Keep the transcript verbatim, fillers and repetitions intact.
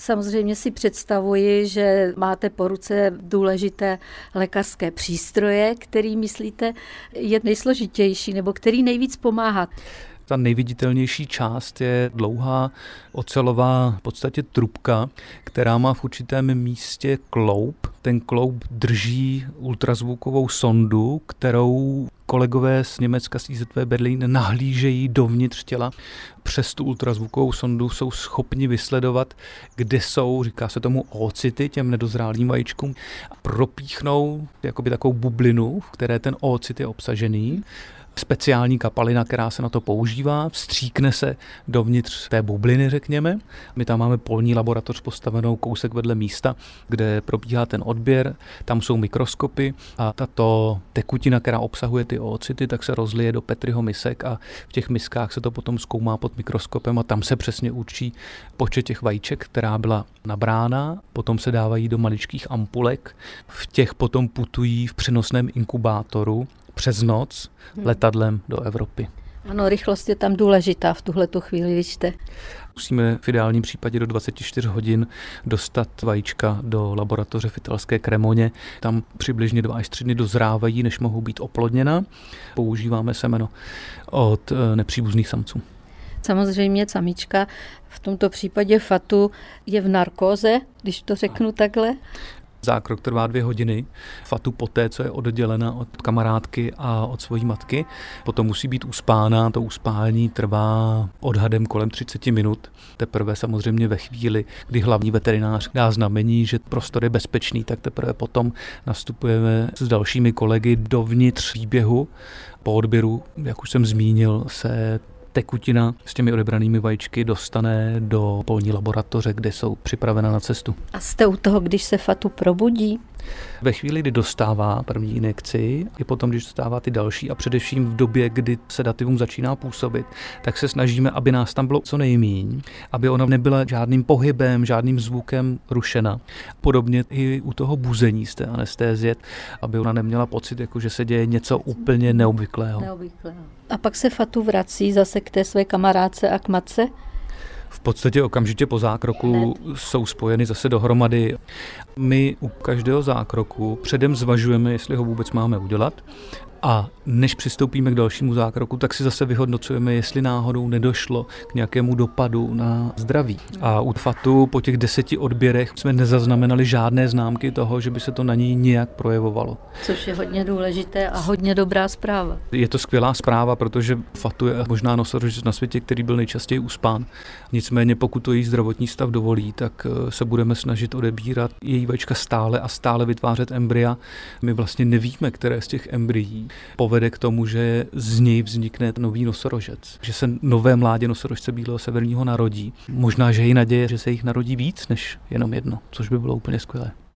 Samozřejmě si představuji, že máte po ruce důležité lékařské přístroje, který, myslíte, je nejsložitější nebo který nejvíc pomáhá. Ta nejviditelnější část je dlouhá ocelová v podstatě trubka, která má v určitém místě kloub. Ten kloub drží ultrazvukovou sondu, kterou kolegové z Německa z I Z V Berlin nahlížejí dovnitř těla. Přes tu ultrazvukovou sondu jsou schopni vysledovat, kde jsou, říká se tomu, oocity, těm nedozrálým vajíčkům. Propíchnou jakoby takovou bublinu, v které ten oocit je obsažený. Speciální kapalina, která se na to používá, vstříkne se dovnitř té bubliny, řekněme. My tam máme polní laboratoř postavenou kousek vedle místa, kde probíhá ten odběr, tam jsou mikroskopy a tato tekutina, která obsahuje ty oocity, tak se rozlije do Petriho misek a v těch miskách se to potom zkoumá pod mikroskopem a tam se přesně určí počet těch vajíček, která byla nabrána, potom se dávají do maličkých ampulek, v těch potom putují v přenosném inkubátoru přes noc letadlem do Evropy. Ano, rychlost je tam důležitá v tuhletu chvíli, víte. Musíme v ideálním případě do dvacet čtyři hodin dostat vajíčka do laboratoře v italské Kremoně. Tam přibližně dva až tři dny dozrávají, než mohou být oplodněna. Používáme semeno od nepříbuzných samců. Samozřejmě samička, v tomto případě Fatu, je v narkóze, když to řeknu takhle. Zákrok trvá dvě hodiny. Fatu poté, co je oddělena od kamarádky a od svojí matky, potom musí být uspána. To uspání trvá odhadem kolem třicet minut. Teprve samozřejmě ve chvíli, kdy hlavní veterinář dá znamení, že prostor je bezpečný, tak teprve potom nastupujeme s dalšími kolegy dovnitř výběhu. Po odběru, jak už jsem zmínil, se tekutina s těmi odebranými vajíčky dostane do polní laboratoře, kde jsou připravena na cestu. A jste u toho, když se Fatu probudí? Ve chvíli, kdy dostává první injekci, i potom, když dostává ty další a především v době, kdy sedativum začíná působit, tak se snažíme, aby nás tam bylo co nejmíň, aby ona nebyla žádným pohybem, žádným zvukem rušena. Podobně i u toho buzení z té anestézie, aby ona neměla pocit, jako že se děje něco úplně neobvyklého. neobvyklého. A pak se Fatu vrací zase k té své kamarádce a k matce? V podstatě okamžitě po zákroku jsou spojeny zase dohromady. My u každého zákroku předem zvažujeme, jestli ho vůbec máme udělat. A než přistoupíme k dalšímu zákroku, tak si zase vyhodnocujeme, jestli náhodou nedošlo k nějakému dopadu na zdraví. A u Fatu po těch deseti odběrech jsme nezaznamenali žádné známky toho, že by se to na ní nějak projevovalo. Což je hodně důležité a hodně dobrá zpráva. Je to skvělá zpráva, protože Fatu je možná nosorožec na světě, který byl nejčastěji uspán. Nicméně pokud to její zdravotní stav dovolí, tak se budeme snažit odebírat její vajíčka stále a stále vytvářet embrya. My vlastně nevíme, které z těch embryí povede k tomu, že z něj vznikne nový nosorožec, že se nové mládě nosorožce bílého severního narodí. Možná, že je naděje, že se jich narodí víc než jenom jedno, což by bylo úplně skvělé.